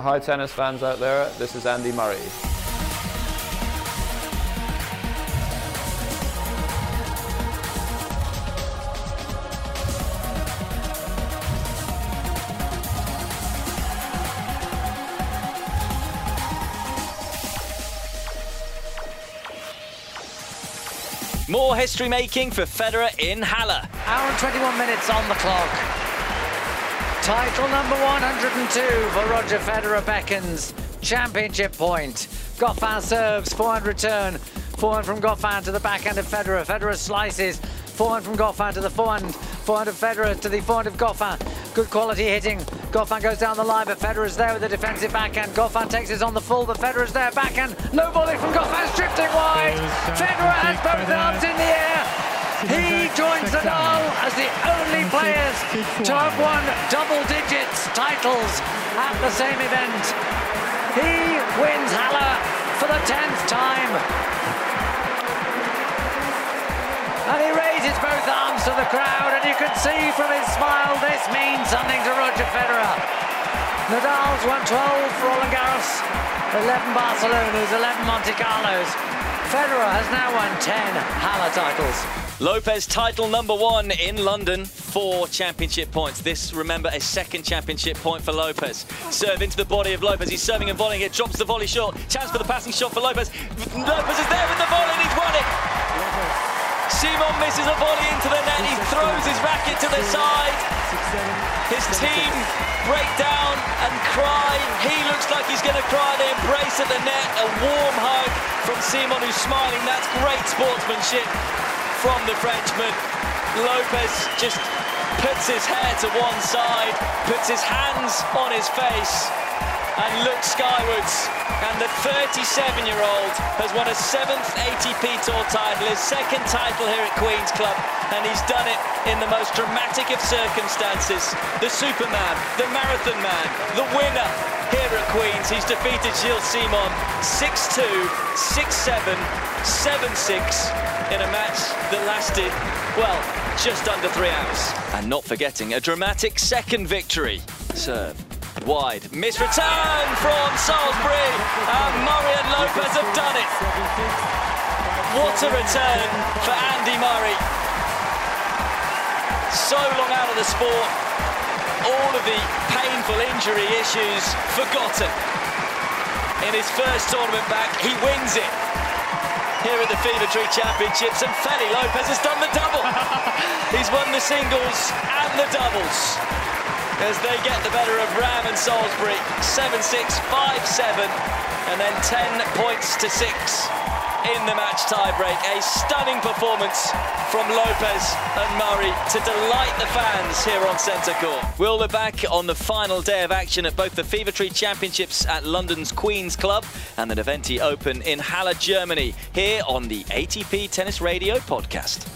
Hi tennis fans out there, this is Andy Murray. More history making for Federer in Halle. Hour and 21 minutes on the clock. Title number 102 for Roger Federer beckons. Championship point. Goffin serves, forehand return. Forehand from Goffin to the backhand of Federer. Federer slices. Forehand from Goffin to the forehand. Forehand of Federer to the forehand of Goffin. Good quality hitting. Goffin goes down the line, but Federer's there with the defensive backhand. Goffin takes it on the full, but Federer's there. Backhand. No volley from Goffin. Drifting wide. Federer has both arms in the air. He joins Nadal as the only players to have won double-digit titles at the same event. He wins Halle for the 10th time. And he raises both arms to the crowd, and you can see from his smile this means something to Roger Federer. Nadal's won 12 Roland Garros, 11 Barcelona's, 11 Monte Carlos. Federer has now won 10 Halle titles. Lopez title number 1 in London, 4 championship points. This, remember, a second championship point for Lopez. Serve into the body of Lopez. He's serving and volleying it, drops the volley short. Chance for the passing shot for Lopez. Lopez is there with the volley and he's won it. Simon misses a volley into the net. He throws his racket to the side. His team break down and cry. He looks like he's going to cry. They embrace at the net. A warm hug from Simon, who's smiling. That's great sportsmanship from the Frenchman. Lopez just puts his hair to one side, puts his hands on his face and looks skywards. And the 37-year-old has won a 7th ATP Tour title, his second title here at Queen's Club, and he's done it in the most dramatic of circumstances. The Superman, the Marathon Man, the winner here at Queen's. He's defeated Gilles Simon 6-2, 6-7, 7-6 in a match that lasted, well, just under 3 hours. And not forgetting a dramatic second victory. Serve. Wide, missed return from Salisbury, and Murray and Lopez have done it. What a return for Andy Murray. So long out of the sport, all of the painful injury issues forgotten. In his first tournament back, he wins it here at the Fever Tree Championships, and Feli Lopez has done the double. He's won the singles and the doubles as they get the better of Ram and Salisbury, 7-6, 5-7, and then 10 points to 6 in the match tiebreak. A stunning performance from Lopez and Murray to delight the fans here on Centre Court. We'll be back on the final day of action at both the Fever Tree Championships at London's Queen's Club and the Noventi Open in Halle, Germany, here on the ATP Tennis Radio podcast.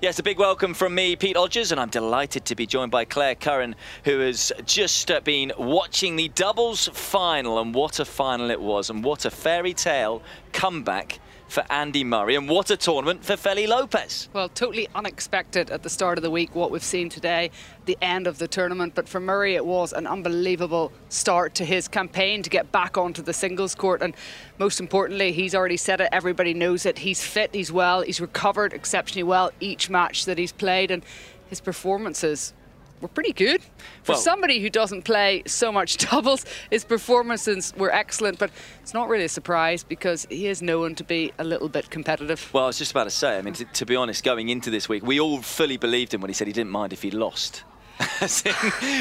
Yes, a big welcome from me, Pete Odgers, and I'm delighted to be joined by Claire Curran, who has just been watching the doubles final, and what a final it was, and what a fairy tale comeback for Andy Murray, and what a tournament for Feli Lopez. Well, totally unexpected at the start of the week, what we've seen today, the end of the tournament, but for Murray it was an unbelievable start to his campaign to get back onto the singles court, and most importantly, he's already said it, everybody knows it, he's fit, he's well, he's recovered exceptionally well each match that he's played, and his performances were pretty good. For somebody who doesn't play so much doubles, his performances were excellent, but it's not really a surprise because he is known to be a little bit competitive. Well, I was just about to say, I mean, to be honest, going into this week, we all fully believed him when he said he didn't mind if he lost.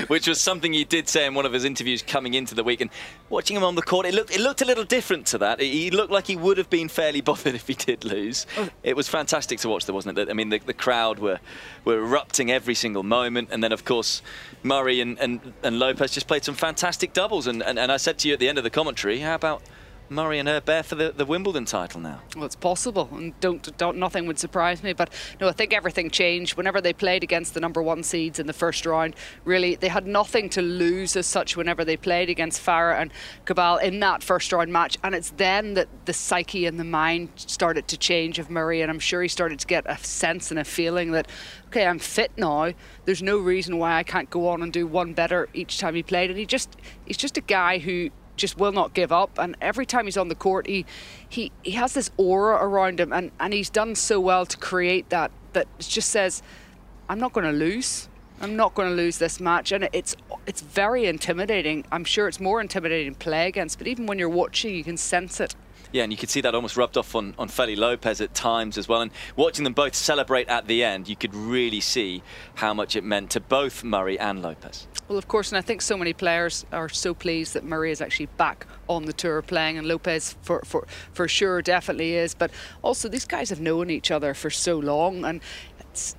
Which was something he did say in one of his interviews coming into the week, and watching him on the court, it looked a little different to that. He looked like he would have been fairly bothered if he did lose. It was fantastic to watch, though, wasn't it? I mean, the crowd were erupting every single moment, and then, of course, Murray and Lopez just played some fantastic doubles, and I said to you at the end of the commentary, how about Murray and her bare for the Wimbledon title now. Well, it's possible, and nothing would surprise me. But no, I think everything changed whenever they played against the #1 seeds in the first round. Really, they had nothing to lose as such whenever they played against Farah and Cabal in that first round match. And it's then that the psyche and the mind started to change of Murray, and I'm sure he started to get a sense and a feeling that, okay, I'm fit now. There's no reason why I can't go on and do one better each time he played. And he's just a guy who just will not give up, and every time he's on the court he has this aura around him, and he's done so well to create that just says, I'm not going to lose. I'm not going to lose this match. And it's very intimidating. I'm sure it's more intimidating to play against, but even when you're watching, you can sense it. Yeah, and you could see that almost rubbed off on Feli Lopez at times as well. And watching them both celebrate at the end, you could really see how much it meant to both Murray and Lopez. Well, of course, and I think so many players are so pleased that Murray is actually back on the tour playing, and Lopez for sure definitely is. But also, these guys have known each other for so long, and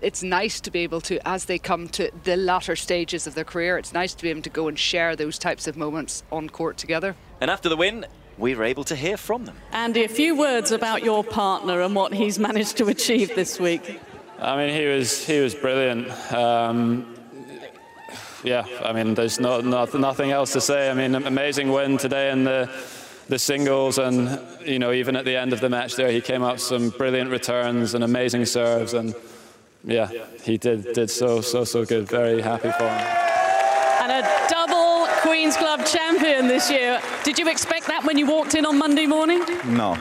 it's nice to be able to, as they come to the latter stages of their career, it's nice to be able to go and share those types of moments on court together. And after the win, we were able to hear from them. Andy, a few words about your partner and what he's managed to achieve this week. I mean, he was brilliant. Yeah, I mean, there's nothing else to say. I mean, an amazing win today in the singles, and you know, even at the end of the match there, he came up with some brilliant returns and amazing serves, and yeah, he did so good. Very happy for him. And a double Queen's Club champion this year. Did you expect that when you walked in on Monday morning? No.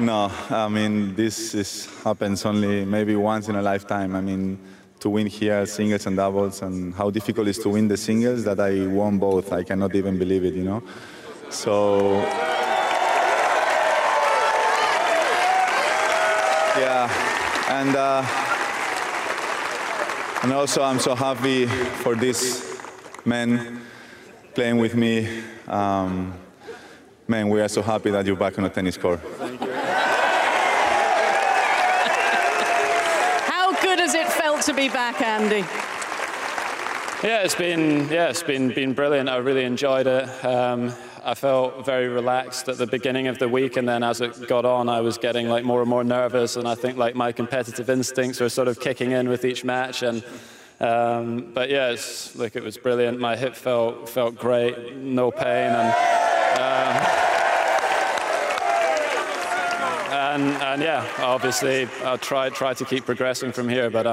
No, I mean, this happens only maybe once in a lifetime. I mean, to win here singles and doubles, and how difficult it is to win the singles, that I won both. I cannot even believe it, you know? So, yeah, and also, I'm so happy for these men playing with me. Man, we are so happy that you're back on a tennis court. How good has it felt to be back, Andy? Yeah, it's been brilliant. I really enjoyed it. I felt very relaxed at the beginning of the week, and then as it got on, I was getting like more and more nervous, and I think like my competitive instincts were sort of kicking in with each match. And but yeah, look, it was brilliant. My hip felt great, no pain, and yeah, obviously I'll try to keep progressing from here, but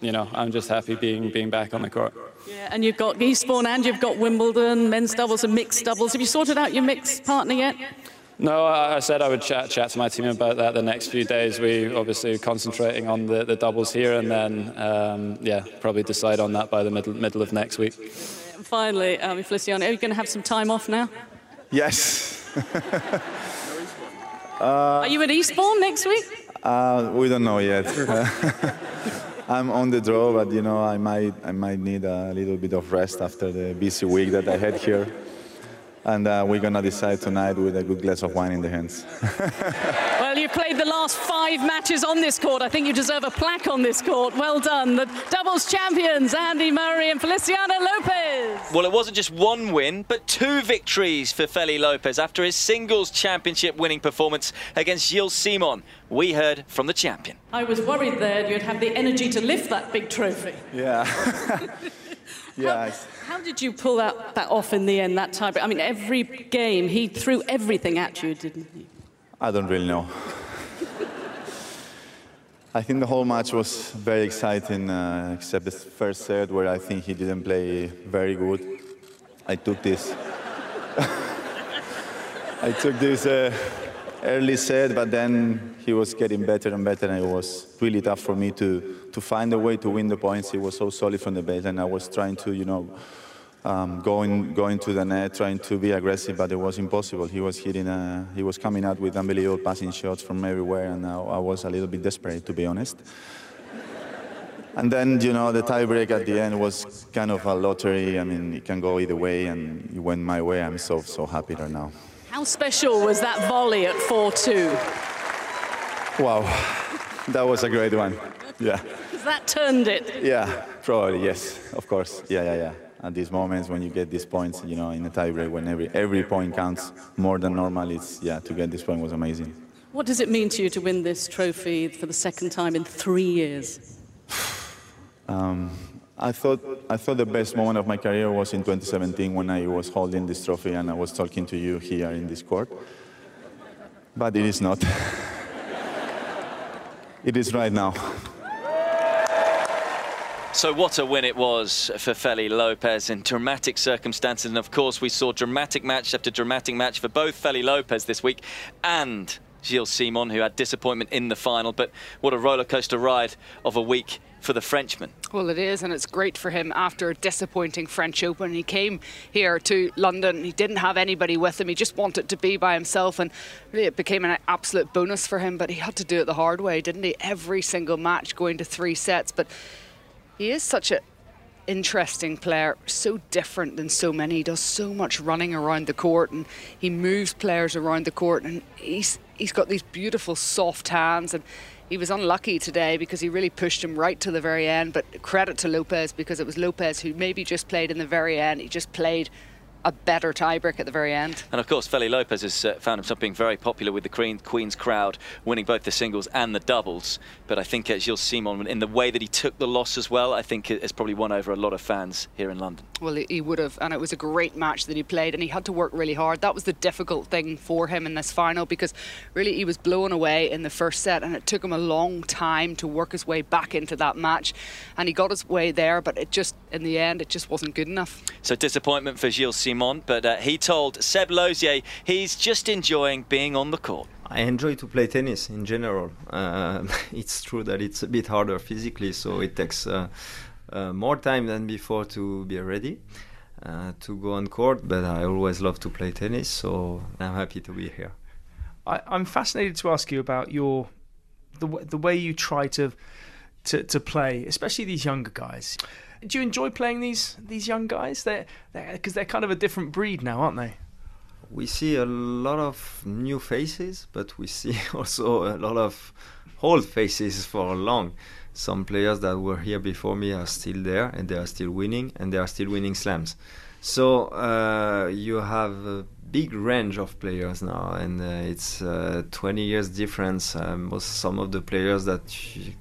you know, I'm just happy being back on the court. Yeah, and you've got Eastbourne and you've got Wimbledon, men's doubles and mixed doubles. Have you sorted out your mixed partner yet? No, I said I would chat to my team about that the next few days. We obviously are concentrating on the doubles here, and then, yeah, probably decide on that by the middle of next week. And finally, Feliciano, are you going to have some time off now? Yes. Are you at Eastbourne next week? We don't know yet. I'm on the draw, but you know, I might need a little bit of rest after the busy week that I had here, and we're gonna decide tonight with a good glass of wine in the hands. Well, you played the last 5 matches on this court. I think you deserve a plaque on this court. Well done, the doubles champions Andy Murray and Feliciano Lopez. Well, it wasn't just one win, but 2 victories for Feli Lopez after his singles championship winning performance against Gilles Simon. We heard from the champion. I was worried there you'd have the energy to lift that big trophy. Yeah. Yeah. How did you pull that off in the end, that time? I mean, every game, he threw everything at you, didn't he? I don't really know. I think the whole match was very exciting, except the first set, where I think he didn't play very good. I took this early set, but then he was getting better and better, and it was really tough for me to find a way to win the points. He was so solid from the base, and I was trying to, you know, going to the net, trying to be aggressive, but it was impossible. He was hitting, he was coming out with unbelievable passing shots from everywhere, and I was a little bit desperate, to be honest. And then, you know, the tiebreak at the end was kind of a lottery. I mean, it can go either way, and it went my way. I'm so happy right now. How special was that volley at 4-2? Wow, that was a great one. Yeah. That turned it. Yeah, probably, yes, of course. Yeah. at these moments when you get these points, you know, in a tiebreak, when every point counts more than normal, it's, yeah, to get this point was amazing. What does it mean to you to win this trophy for the second time in 3 years? I thought the best moment of my career was in 2017 when I was holding this trophy and I was talking to you here in this court. But it is not. It is right now. So what a win it was for Feli Lopez in dramatic circumstances. And of course, we saw dramatic match after dramatic match for both Feli Lopez this week and Gilles Simon, who had disappointment in the final. But what a roller coaster ride of a week for the Frenchman. Well, it is, and it's great for him after a disappointing French Open. He came here to London. He didn't have anybody with him. He just wanted to be by himself, and it became an absolute bonus for him. But he had to do it the hard way, didn't he? Every single match going to 3 sets. But he is such an interesting player, so different than so many. He does so much running around the court, and he moves players around the court, and he's got these beautiful soft hands. And he was unlucky today because he really pushed him right to the very end, but credit to Lopez, because it was Lopez who maybe just played in the very end. He just played a better tiebreak at the very end. And of course, Feli Lopez has found himself being very popular with the Queen's crowd, winning both the singles and the doubles. But I think Gilles Simon, in the way that he took the loss as well, I think has probably won over a lot of fans here in London. Well, he would have, and it was a great match that he played, and he had to work really hard. That was the difficult thing for him in this final, because really he was blown away in the first set, and it took him a long time to work his way back into that match. And he got his way there, but it just, in the end, it just wasn't good enough. So disappointment for Gilles Simon, but he told Seb Lozier he's just enjoying being on the court. I enjoy to play tennis in general. It's true that it's a bit harder physically, so it takes more time than before to be ready to go on court, but I always love to play tennis, so I'm happy to be here. I'm fascinated to ask you about the way you try to play, especially these younger guys. Do you enjoy playing these young guys? Because they're kind of a different breed now, aren't they? We see a lot of new faces, but we see also a lot of old faces for long. Some players that were here before me are still there, and they are still winning, and they are still winning slams. So you have a big range of players now, and it's 20 years difference. Some of the players that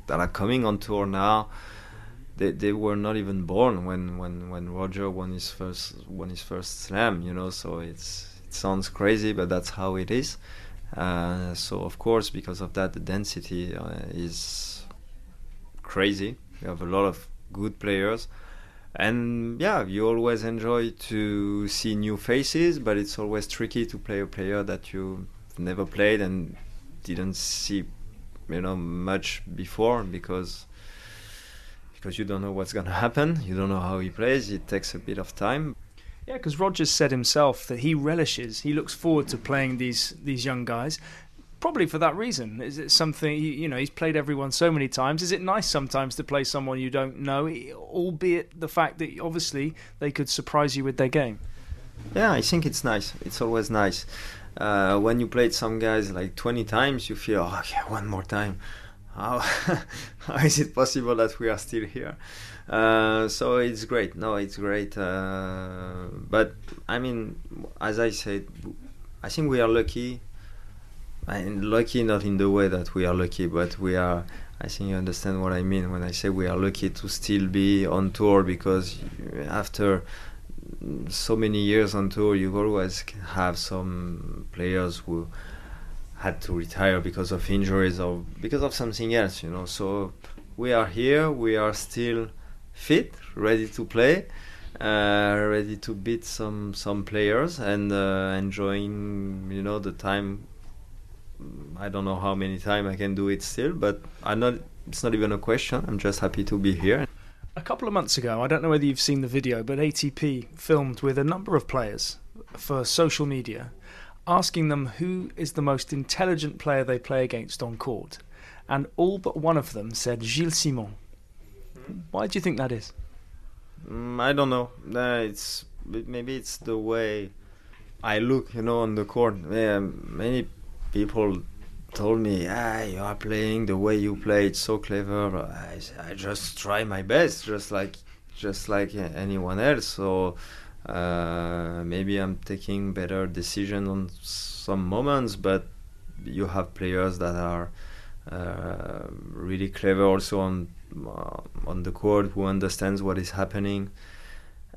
are coming on tour now, They were not even born when Roger won his first slam, you know. So it sounds crazy, but that's how it is. So of course, because of that, the density is crazy. You have a lot of good players, and yeah, you always enjoy to see new faces. But it's always tricky to play a player that you never played and didn't see, you know, much before, because you don't know what's going to happen, you don't know how he plays, it takes a bit of time. Yeah, because Roger said himself that he relishes, he looks forward to playing these young guys, probably for that reason. Is it something, you know, he's played everyone so many times, is it nice sometimes to play someone you don't know, albeit the fact that obviously they could surprise you with their game? Yeah, I think it's nice, it's always nice. When you played some guys like 20 times, you feel, oh, yeah, one more time. How is it possible that we are still here? So it's great. No, it's great. But I mean, as I said, I think we are lucky. And lucky not in the way that we are lucky, but we are. I think you understand what I mean when I say we are lucky to still be on tour, because after so many years on tour, you always have some players who had to retire because of injuries or because of something else, you know. So we are here, we are still fit, ready to play, ready to beat some players, and enjoying, you know, the time. I don't know how many times I can do it still, but it's not even a question. I'm just happy to be here. A couple of months ago, I don't know whether you've seen the video, but ATP filmed with a number of players for social media, asking them who is the most intelligent player they play against on court. And all but one of them said Gilles Simon. Why do you think that is? I don't know. Maybe it's the way I look, you know, on the court. Many people told me, you are playing the way you play, it's so clever. I just try my best, just like just like anyone else. So maybe I'm taking better decisions on some moments, but you have players that are really clever also on the court, who understands what is happening.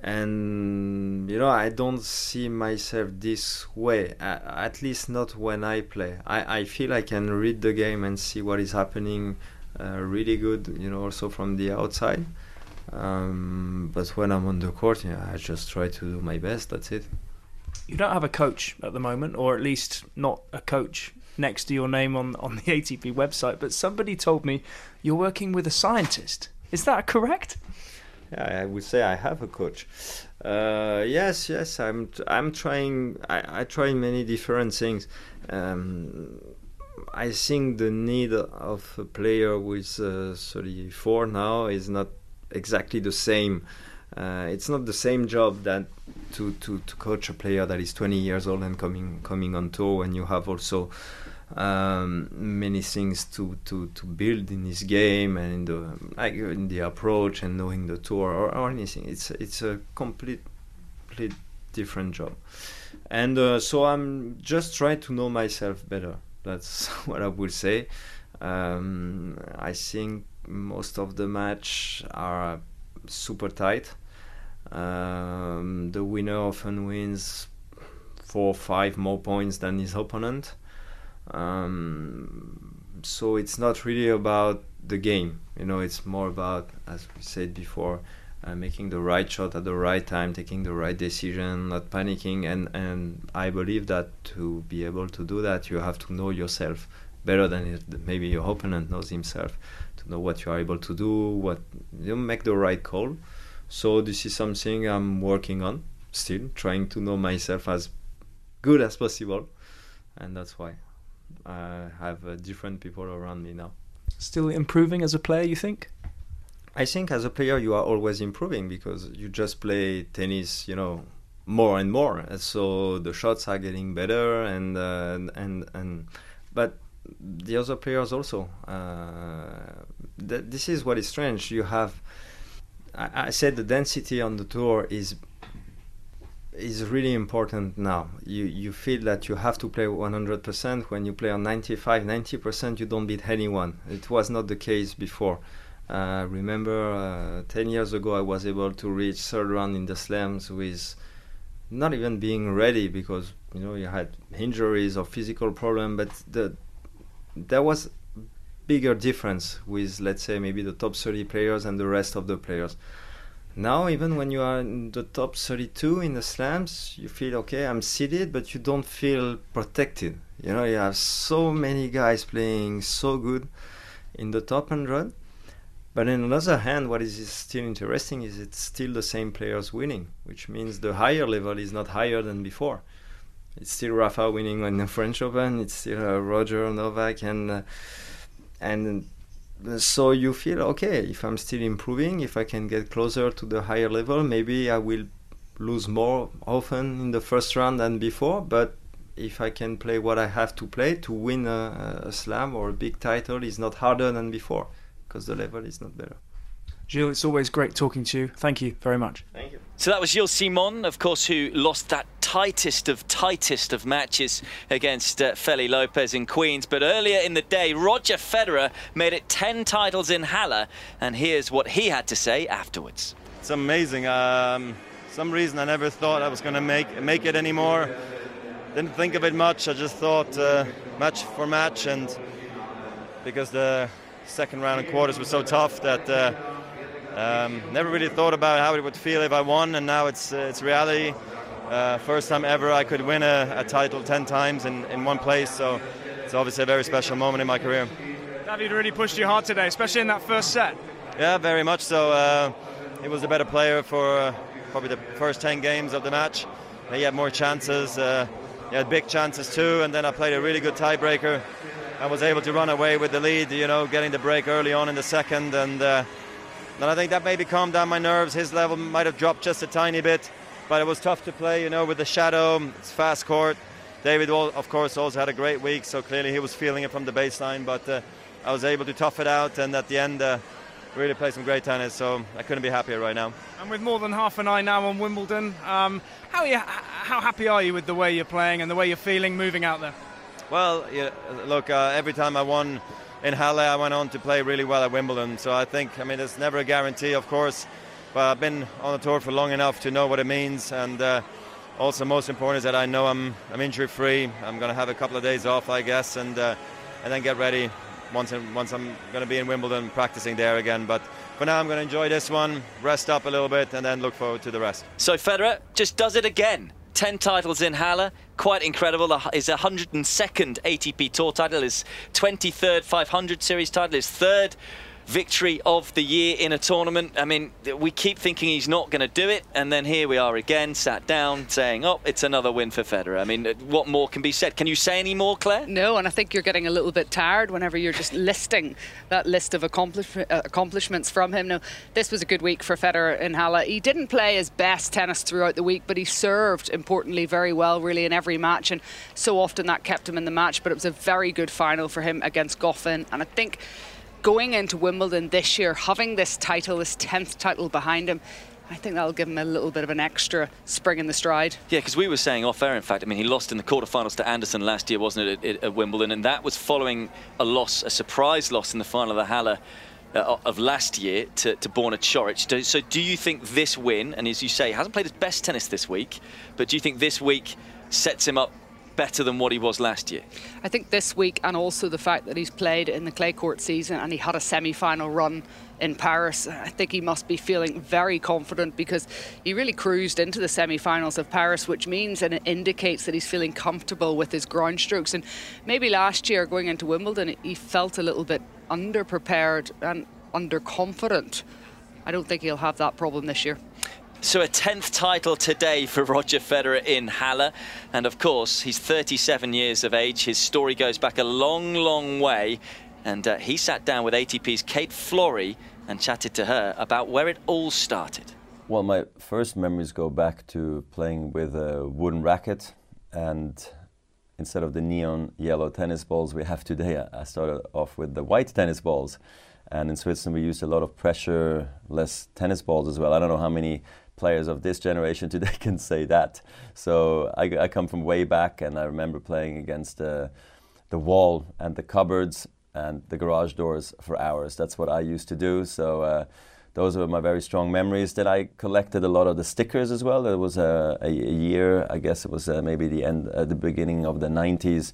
And, you know, I don't see myself this way, at least not when I play. I feel I can read the game and see what is happening really good, you know, also from the outside. But when I'm on the court, yeah, I just try to do my best, that's it. You don't have a coach at the moment, or at least not a coach next to your name on the ATP website, but somebody told me you're working with a scientist. Is that correct? Yeah, I would say I have a coach. Yes, I'm trying. I try many different things. I think the need of a player who is 34 now is not exactly the same. It's not the same job that to coach a player that is 20 years old and coming on tour, and you have also many things to build in this game, and in the approach, and knowing the tour or anything. It's a completely different job, and so I'm just trying to know myself better. That's what I would say. I think most of the match are super tight. The winner often wins 4 or 5 more points than his opponent. So it's not really about the game, you know. It's more about, as we said before, making the right shot at the right time, taking the right decision, not panicking. And I believe that to be able to do that, you have to know yourself better than maybe your opponent knows himself, to know what you are able to do, what you make the right call. So this is something I'm working on still, trying to know myself as good as possible, and that's why I have different people around me now. Still improving as a player, you think? I think as a player you are always improving, because you just play tennis, you know, more and more. And so the shots are getting better, and but the other players also. This is what is strange. You have, I said, the density on the tour is really important now. You feel that you have to play 100%. When you play on 90%, you don't beat anyone. It was not the case before. Remember 10 years ago I was able to reach third round in the slams with not even being ready, because, you know, you had injuries or physical problem. But there was bigger difference with, let's say, maybe the top 30 players and the rest of the players. Now, even when you are in the top 32 in the slams, you feel, okay, I'm seeded, but you don't feel protected. You know, you have so many guys playing so good in the top 100. But on the other hand, what is still interesting is it's still the same players winning, which means the higher level is not higher than before. It's still Rafa winning on the French Open. It's still Roger, Novak, and so you feel, okay, if I'm still improving, if I can get closer to the higher level, maybe I will lose more often in the first round than before. But if I can play what I have to play to win a slam or a big title, is not harder than before, because the level is not better. Gilles, it's always great talking to you. Thank you very much. Thank you. So that was Gilles Simon, of course, who lost that tightest of matches against Feli Lopez in Queens. But earlier in the day, Roger Federer made it 10 titles in Halle, and here's what he had to say afterwards. It's amazing. Some reason I never thought I was going to make it anymore. Didn't think of it much. I just thought match for match, and because the second round and quarters were so tough that never really thought about how it would feel if I won, and now it's reality. First time ever I could win a title 10 times in one place, so it's obviously a very special moment in my career. David really pushed you hard today, especially in that first set. Yeah, very much so. He was the better player for probably the first 10 games of the match. He had more chances, he had big chances too, and then I played a really good tiebreaker. I was able to run away with the lead, you know, getting the break early on in the second, and I think that maybe calmed down my nerves. His level might have dropped just a tiny bit. But it was tough to play, you know, with the shadow. It's fast court. David, of course, also had a great week, so clearly he was feeling it from the baseline. But I was able to tough it out, and at the end, really played some great tennis, so I couldn't be happier right now. And with more than half an eye now on Wimbledon, how happy are you with the way you're playing and the way you're feeling moving out there? Well, yeah, look, every time I won in Halle, I went on to play really well at Wimbledon, so I think, I mean, there's never a guarantee, of course, but I've been on the tour for long enough to know what it means, and also most important is that I know I'm injury-free. I'm going to have a couple of days off, I guess, and then get ready. Once I'm going to be in Wimbledon, practicing there again. But for now, I'm going to enjoy this one, rest up a little bit, and then look forward to the rest. So Federer just does it again. 10 titles in Halle, quite incredible. His 102nd ATP Tour title, his 23rd 500 series title, his 3rd victory of the year in a tournament. I mean, we keep thinking he's not going to do it, and then here we are again, sat down, saying, oh, it's another win for Federer. I mean, what more can be said? Can you say any more, Claire? No, and I think you're getting a little bit tired whenever you're just listing that list of accomplishments from him. No, this was a good week for Federer in Halle. He didn't play his best tennis throughout the week, but he served, importantly, very well, really, in every match, and so often that kept him in the match, but it was a very good final for him against Goffin, and I think going into Wimbledon this year, having this title, this 10th title behind him, I think that'll give him a little bit of an extra spring in the stride. Yeah, because we were saying off-air, in fact, I mean, he lost in the quarterfinals to Anderson last year, wasn't it, at Wimbledon? And that was following a loss, a surprise loss in the final of the Halle of last year to Borna Coric. So do you think this win, and as you say, he hasn't played his best tennis this week, but do you think this week sets him up better than what he was last year? I think this week, and also the fact that he's played in the clay court season and he had a semi-final run in Paris, I think he must be feeling very confident, because he really cruised into the semi-finals of Paris, which means and it indicates that he's feeling comfortable with his ground strokes. And maybe last year going into Wimbledon, he felt a little bit underprepared and underconfident. I don't think he'll have that problem this year. So a 10th title today for Roger Federer in Halle. And of course, he's 37 years of age. His story goes back a long, long way. And he sat down with ATP's Kate Flory and chatted to her about where it all started. Well, my first memories go back to playing with a wooden racket. And instead of the neon yellow tennis balls we have today, I started off with the white tennis balls. And in Switzerland, we used a lot of pressure-less tennis balls as well. I don't know how many players of this generation today can say that. So I come from way back, and I remember playing against the wall and the cupboards and the garage doors for hours. That's what I used to do. So those were my very strong memories. Then I collected a lot of the stickers as well. There was a year, I guess it was maybe the beginning of the 90s,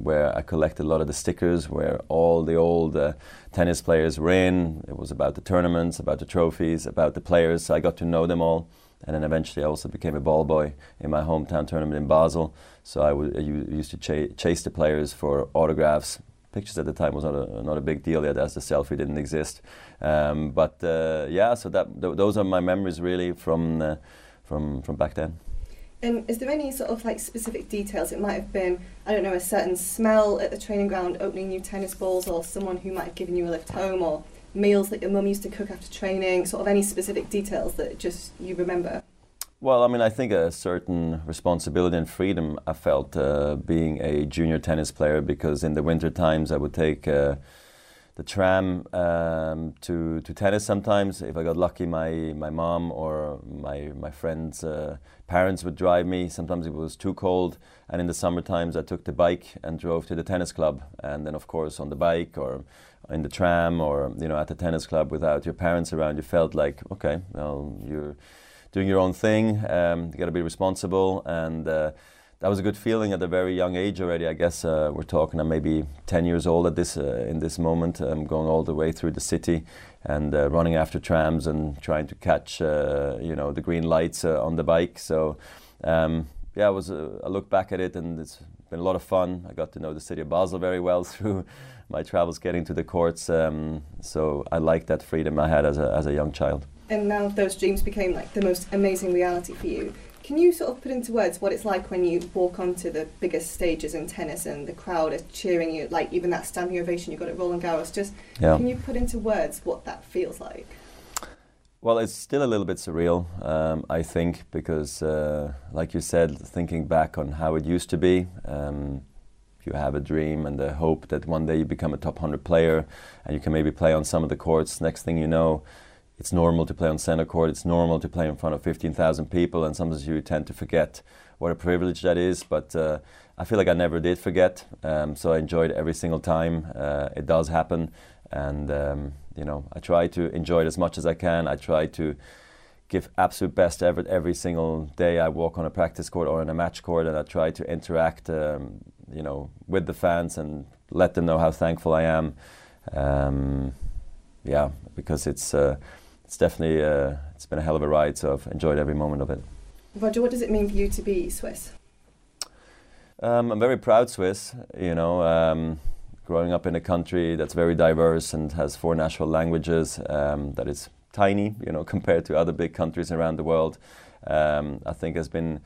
where I collected a lot of the stickers where all the old tennis players were in. It was about the tournaments, about the trophies, about the players. So I got to know them all. And then eventually I also became a ball boy in my hometown tournament in Basel. So I used to chase the players for autographs. Pictures at the time was not a big deal yet, as the selfie didn't exist. Yeah, so those are my memories really from back then. Is there any sort of like specific details? It might have been, I don't know, a certain smell at the training ground opening new tennis balls, or someone who might have given you a lift home, or meals that your mum used to cook after training. Sort of any specific details that just you remember? Well, I mean, I think a certain responsibility and freedom I felt being a junior tennis player, because in the winter times I would take the tram to tennis sometimes. If I got lucky, my mom or my friend's parents would drive me. Sometimes it was too cold, and in the summer times I took the bike and drove to the tennis club. And then, of course, on the bike or in the tram or, you know, at the tennis club without your parents around, you felt like, okay, well, you're doing your own thing, you got to be responsible, and that was a good feeling at a very young age already. I guess we're talking, I'm maybe 10 years old at this in this moment, going all the way through the city and running after trams and trying to catch, you know, the green lights on the bike. So yeah, I look back at it, and it's been a lot of fun. I got to know the city of Basel very well through my travels getting to the courts. So I like that freedom I had as a young child. And now those dreams became like the most amazing reality for you. Can you sort of put into words what it's like when you walk onto the biggest stages in tennis and the crowd are cheering you, like even that standing ovation you got at Roland Garros? Just, yeah. Can you put into words what that feels like? Well, it's still a little bit surreal, I think, because like you said, thinking back on how it used to be, you have a dream and the hope that one day you become a top 100 player and you can maybe play on some of the courts. Next thing you know, it's normal to play on center court, it's normal to play in front of 15,000 people, and sometimes you tend to forget what a privilege that is. But I feel like I never did forget, so I enjoyed every single time. It does happen, and you know, I try to enjoy it as much as I can. I try to give absolute best effort every single day I walk on a practice court or on a match court, and I try to interact you know, with the fans and let them know how thankful I am. Yeah, because it's definitely it's been a hell of a ride, so I've enjoyed every moment of it. Roger, what does it mean for you to be Swiss? I'm very proud Swiss, you know, growing up in a country that's very diverse and has 4 national languages, that is tiny, you know, compared to other big countries around the world. I think has been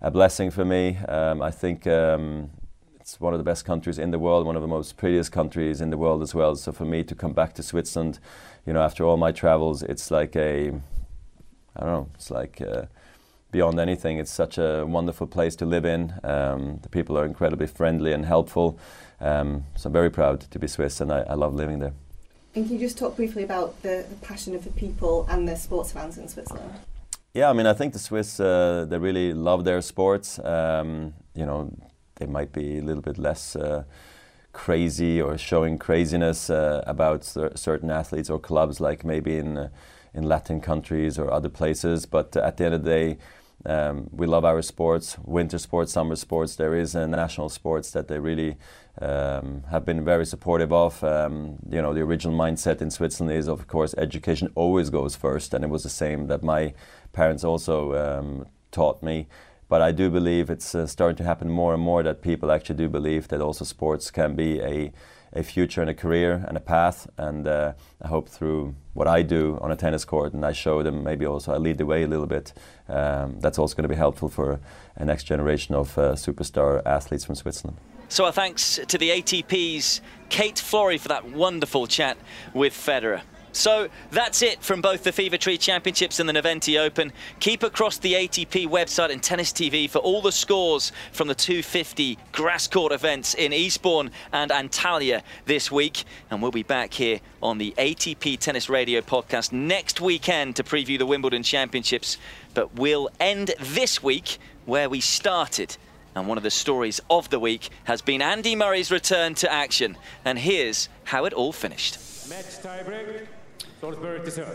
a blessing for me. I think it's one of the best countries in the world, one of the most prettiest countries in the world as well. So for me to come back to Switzerland, you know, after all my travels, it's like a, I don't know, it's like beyond anything. It's such a wonderful place to live in. The people are incredibly friendly and helpful. So I'm very proud to be Swiss, and I love living there. And can you just talk briefly about the passion of the people and the sports fans in Switzerland? Yeah, I mean, I think the Swiss, they really love their sports. You know, they might be a little bit less crazy or showing craziness about certain athletes or clubs, like maybe in Latin countries or other places. But at the end of the day, we love our sports, winter sports, summer sports. There is a national sports that they really have been very supportive of. You know, the original mindset in Switzerland is, of course, education always goes first, and it was the same that my parents also taught me. But I do believe it's starting to happen more and more that people actually do believe that also sports can be a future and a career and a path. And I hope through what I do on a tennis court, and I show them, maybe also I lead the way a little bit, that's also going to be helpful for a next generation of superstar athletes from Switzerland. So our thanks to the ATP's Kate Flory for that wonderful chat with Federer. So that's it from both the Fever Tree Championships and the Noventi Open. Keep across the ATP website and Tennis TV for all the scores from the 250 grass court events in Eastbourne and Antalya this week. And we'll be back here on the ATP Tennis Radio podcast next weekend to preview the Wimbledon Championships. But we'll end this week where we started. And one of the stories of the week has been Andy Murray's return to action. And here's how it all finished. Match tiebreak.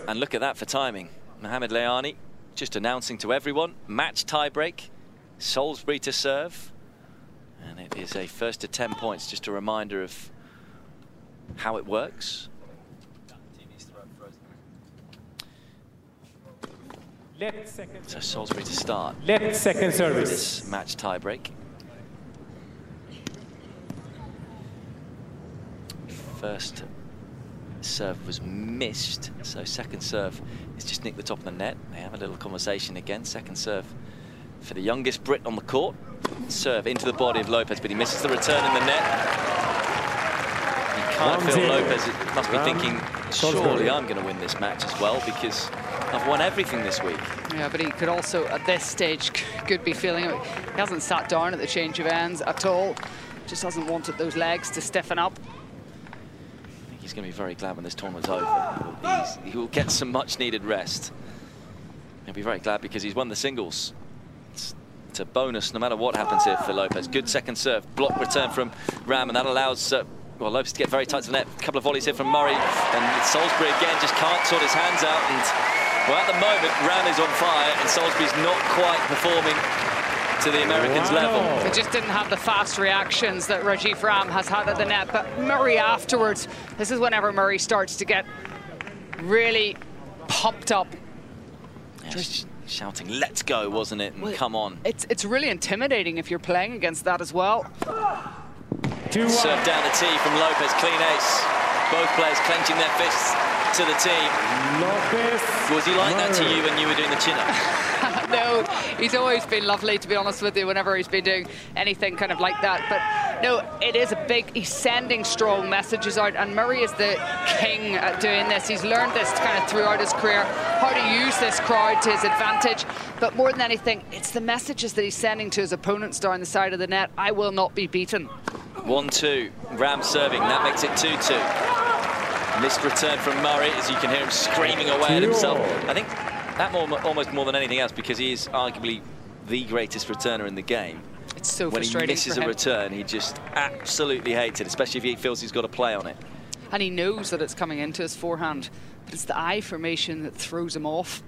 And look at that for timing. Mohamed Layani just announcing to everyone, match tiebreak, Salisbury to serve. And it is a first to 10 points, just a reminder of how it works. So Salisbury to start. Left second service. This match tiebreak. First serve was missed, so second serve is just nicked the top of the net. They have a little conversation again. Second serve for the youngest Brit on the court. Serve into the body of Lopez, but he misses the return in the net. You can't feel Lopez must be thinking, surely I'm going to win this match as well, because I've won everything this week. Yeah, but he could also, at this stage, could be feeling it. He hasn't sat down at the change of ends at all. Just hasn't wanted those legs to stiffen up. He's going to be very glad when this tournament's over. He will get some much-needed rest. He'll be very glad because he's won the singles. It's a bonus no matter what happens here for Lopez. Good second serve, block return from Ram, and that allows well, Lopez to get very tight to the net. A couple of volleys here from Murray, and Salisbury again just can't sort his hands out. And well, at the moment, Ram is on fire, and Salisbury's not quite performing to the Americans' level. They just didn't have the fast reactions that Rajiv Ram has had at the net, but Murray afterwards, this is whenever Murray starts to get really pumped up. Yeah, just shouting, let's go, wasn't it? And well, come on. It's really intimidating if you're playing against that as well. Serve down the tee from Lopez, clean ace. Both players clenching their fists to the tee. Lopez. Was he like that to you when you were doing the chin-up? No, he's always been lovely, to be honest with you, whenever he's been doing anything kind of like that. But no, it is a big, he's sending strong messages out, and Murray is the king at doing this. He's learned this kind of throughout his career, how to use this crowd to his advantage. But more than anything, it's the messages that he's sending to his opponents down the side of the net. I will not be beaten. 1-2, Ram serving, that makes it 2-2. Missed return from Murray, as you can hear him screaming away at himself. I think that almost more than anything else, because he is arguably the greatest returner in the game. It's so frustrating. When he misses a return, he just absolutely hates it, especially if he feels he's got to play on it. And he knows that it's coming into his forehand, but it's the eye formation that throws him off.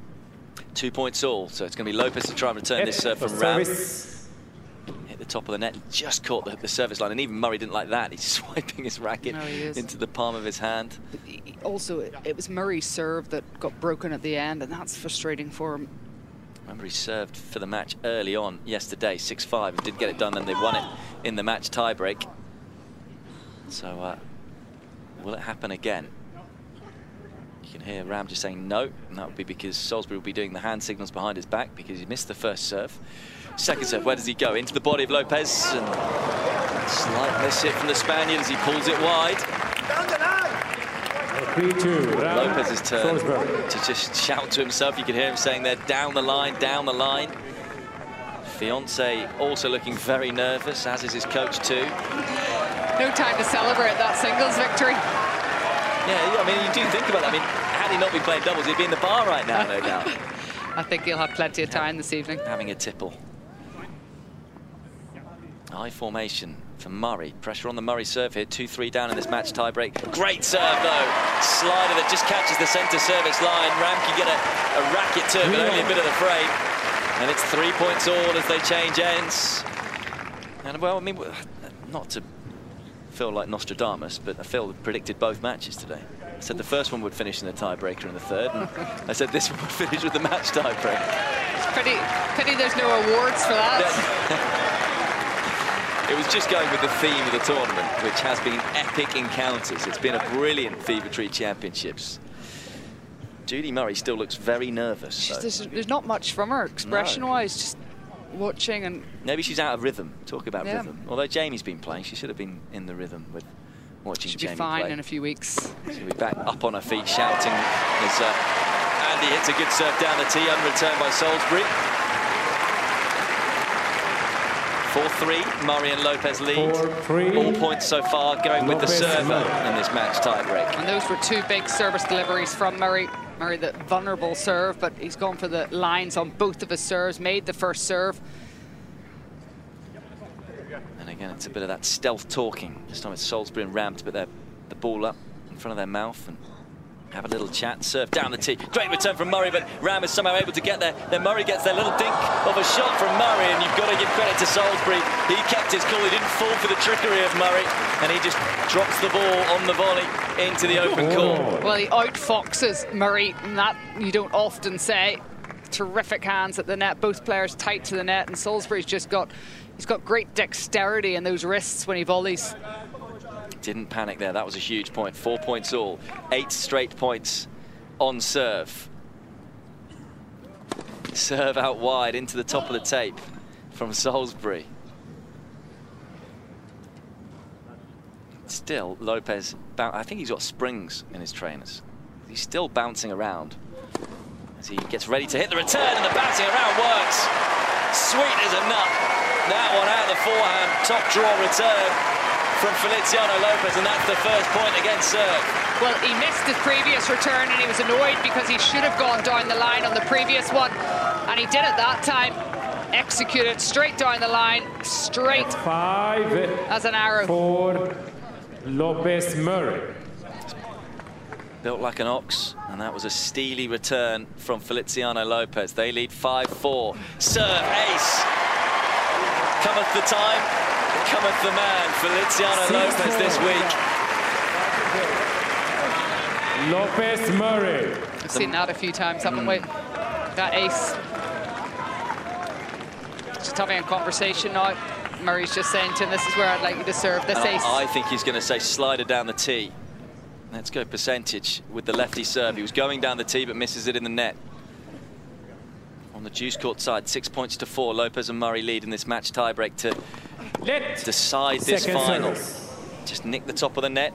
2 points all, so it's going to be Lopez to try and return this serve from Ram. Hit the top of the net, just caught the service line, and even Murray didn't like that. He's swiping his racket into the palm of his hand. But also, it was Murray's serve that got broken at the end, and that's frustrating for him. Remember, he served for the match early on yesterday, 6-5, and didn't get it done, and they won it in the match tiebreak. So, will it happen again? You can hear Ram just saying no, and that would be because Salisbury will be doing the hand signals behind his back because he missed the first serve. Second serve, where does he go? Into the body of Lopez, and a slight miss hit from the Spaniard as he pulls it wide. Down the line. Lopez's turn to just shout to himself. You can hear him saying there, down the line, down the line. Fiance also looking very nervous, as is his coach too. No time to celebrate that singles victory. Yeah, I mean, you do think about that. I mean, had he not been playing doubles, he'd be in the bar right now, no doubt. I think he'll have plenty of time this evening. Having a tipple. High formation for Murray. Pressure on the Murray serve here. 2-3 down in this match tiebreak. Great serve, though. Slider that just catches the centre service line. Ram can get a racket to it, but only a bit of the frame. And it's 3 points all as they change ends. And, well, I mean, not to... feel like Nostradamus, but I feel predicted both matches today. I said the first one would finish in the tiebreaker in the third, and I said this one would finish with the match tiebreaker. It's pretty there's no awards for that. It was just going with the theme of the tournament, which has been epic encounters. It's been a brilliant Fever Tree Championships. Judy Murray still looks very nervous. There's not much from her, expression-wise. Just watching, and maybe she's out of rhythm. Talk about rhythm. Although Jamie's been playing, she should have been in the rhythm with watching Jamie play. She'll be fine in a few weeks. She'll be back up on her feet, shouting as Andy hits a good serve down the tee, unreturned by Salisbury. 4-3, Murray and Lopez lead. 4-3. All points so far going Lopez with the server in this match tiebreak. And those were two big service deliveries from Murray. Murray, the vulnerable serve, but he's gone for the lines on both of his serves, made the first serve. And again, it's a bit of that stealth talking. This time it's Salisbury and Ram to put the ball up in front of their mouth and have a little chat. Serve down the tee. Great return from Murray, but Ram is somehow able to get there. Then Murray gets their little dink of a shot from Murray, and you've got to give credit to Salisbury. He kept his cool. He didn't fall for the trickery of Murray, and he just drops the ball on the volley into the open court. Well, he outfoxes Murray, and that you don't often say. Terrific hands at the net, both players tight to the net, and Salisbury's just got, he's got great dexterity in those wrists when he volleys. Didn't panic there. That was a huge point. 4 points all. 8 straight points on serve. Serve out wide into the top of the tape from Salisbury. Still, Lopez, I think he's got springs in his trainers. He's still bouncing around as he gets ready to hit the return, and the bouncing around works. Sweet as a nut. That one out of the forehand. Top draw return from Feliciano Lopez, and that's the first point against serve. Well, he missed his previous return, and he was annoyed because he should have gone down the line on the previous one, and he did it that time. Executed straight down the line, straight as an arrow. For Lopez Murray. Built like an ox, and that was a steely return from Feliciano Lopez. They lead 5-4. Serve, ace. Cometh the time. Cometh the man, Feliciano Lopez this week. Lopez Murray. I've seen that a few times, haven't we? That ace. Just having a conversation now. Murray's just saying to him, this is where I'd like you to serve, this ace. I think he's going to say slider down the tee. Let's go percentage with the lefty serve. He was going down the tee but misses it in the net. On the deuce court side, 6 points to 4. Lopez and Murray lead in this match tiebreak to decide this final. Just nick the top of the net.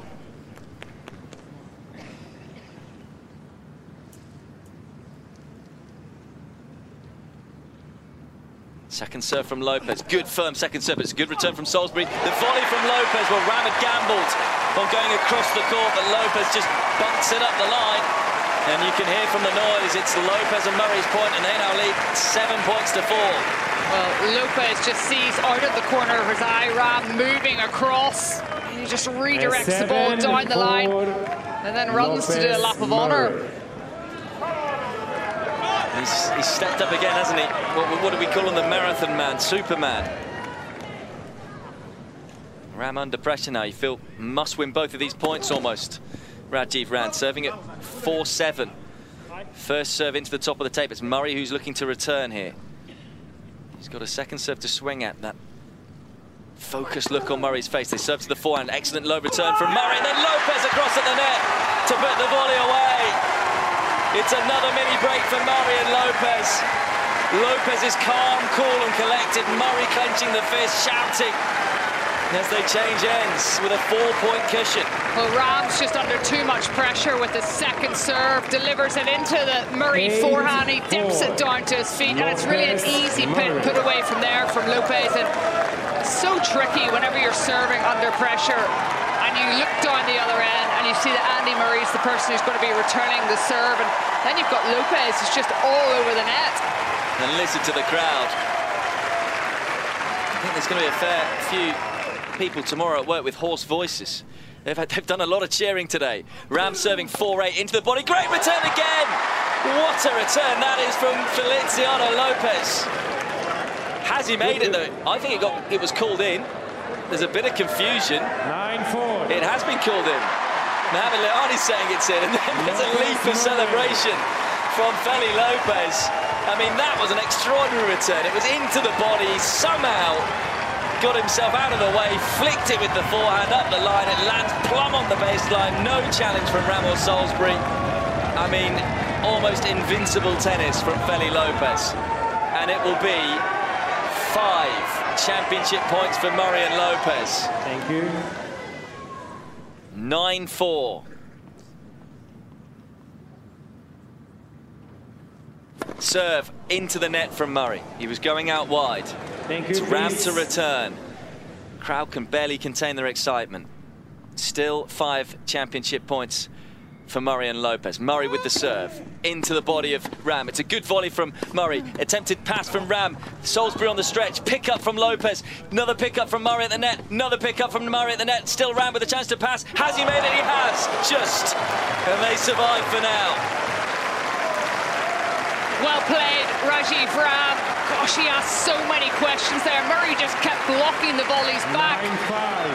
Second serve from Lopez. Good firm second serve. It's a good return from Salisbury. The volley from Lopez. Well, Ram had gambled on going across the court, but Lopez just bunts it up the line. And you can hear from the noise, it's Lopez and Murray's point, and they now lead 7 points to 4. Well, Lopez just sees out of the corner of his eye, Ram moving across. And he just redirects the ball down the line and then runs to do a lap of honour. He's stepped up again, hasn't he? What do we call him? The marathon man, Superman. Ram under pressure now. You feel must win both of these points almost. Rajiv Ram serving at 4-7. First serve into the top of the tape. It's Murray who's looking to return here. He's got a second serve to swing at. That focused look on Murray's face. They serve to the forehand. Excellent low return from Murray. And then Lopez across at the net to put the volley away. It's another mini break for Murray and Lopez. Lopez is calm, cool and collected. Murray clenching the fist, shouting as they change ends with a 4-point cushion. Well, Ram's just under too much pressure with his second serve, delivers it into the Murray forehand, he dips it down to his feet, and it's really an easy put away from there from Lopez. And it's so tricky whenever you're serving under pressure, and you look down the other end, and you see that Andy Murray's the person who's going to be returning the serve, and then you've got Lopez who's just all over the net. And listen to the crowd. I think there's going to be a fair few people tomorrow at work with hoarse voices. They've done a lot of cheering today. Ram serving 4-8 into the body. Great return again! What a return that is from Feliciano Lopez. Has he made it though? I think it was called in. There's a bit of confusion. 9-4. It has been called in. Mohamed Layani saying it's in, and then there's a leap of celebration from Feli Lopez. I mean, that was an extraordinary return. It was into the body somehow. Got himself out of the way, flicked it with the forehand up the line, it lands plumb on the baseline, no challenge from Ram or Salisbury. I mean, almost invincible tennis from Feli Lopez. And it will be 5 championship points for Murray and Lopez. Thank you. 9-4. Serve into the net from Murray. He was going out wide. Thank you, it's Ram to return. Crowd can barely contain their excitement. Still 5 championship points for Murray and Lopez. Murray with the serve into the body of Ram. It's a good volley from Murray. Attempted pass from Ram. Salisbury on the stretch. Pick up from Lopez. Another pick up from Murray at the net. Another pick up from Murray at the net. Still Ram with a chance to pass. Has he made it? He has. Just. And they survive for now. Well played, Rajiv Ram. Gosh, he asked so many questions there. Murray just kept blocking the volleys back.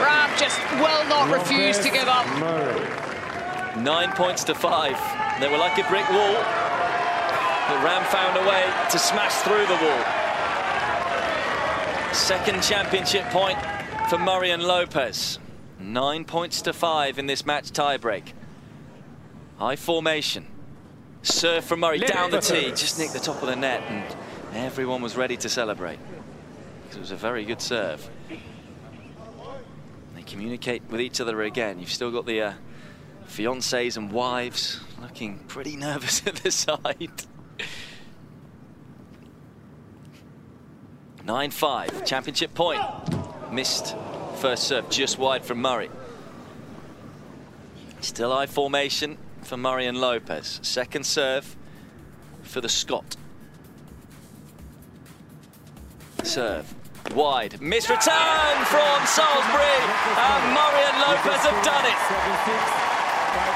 Ram just will not refuse to give up. Murray. 9 points to 5. They were like a brick wall, but Ram found a way to smash through the wall. Second championship point for Murray and Lopez. 9 points to 5 in this match tiebreak. High formation. Serve from Murray, down the tee, just nicked the top of the net, and everyone was ready to celebrate. It was a very good serve. They communicate with each other again. You've still got the fiancés and wives looking pretty nervous at the side. 9-5, championship point. Missed first serve, just wide from Murray. Still high formation for Murray and Lopez. Second serve for the Scot. Serve wide. Missed return from Salisbury, and Murray and Lopez have done it.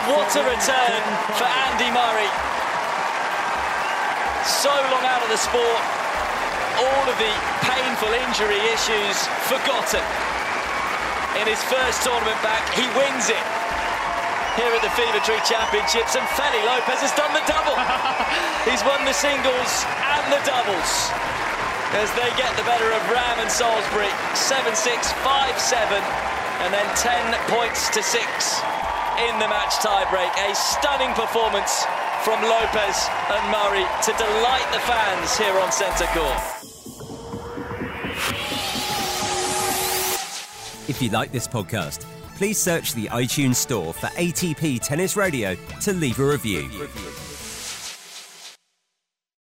What a return for Andy Murray. So long out of the sport, all of the painful injury issues forgotten. In his first tournament back, he wins it here at the Fever Tree Championships, and Feli Lopez has done the double. He's won the singles and the doubles as they get the better of Ram and Salisbury. 7-6, 5-7, and then 10 points to 6 in the match tiebreak. A stunning performance from Lopez and Murray to delight the fans here on Centre Court. If you like this podcast, please search the iTunes Store for ATP Tennis Radio to leave a review.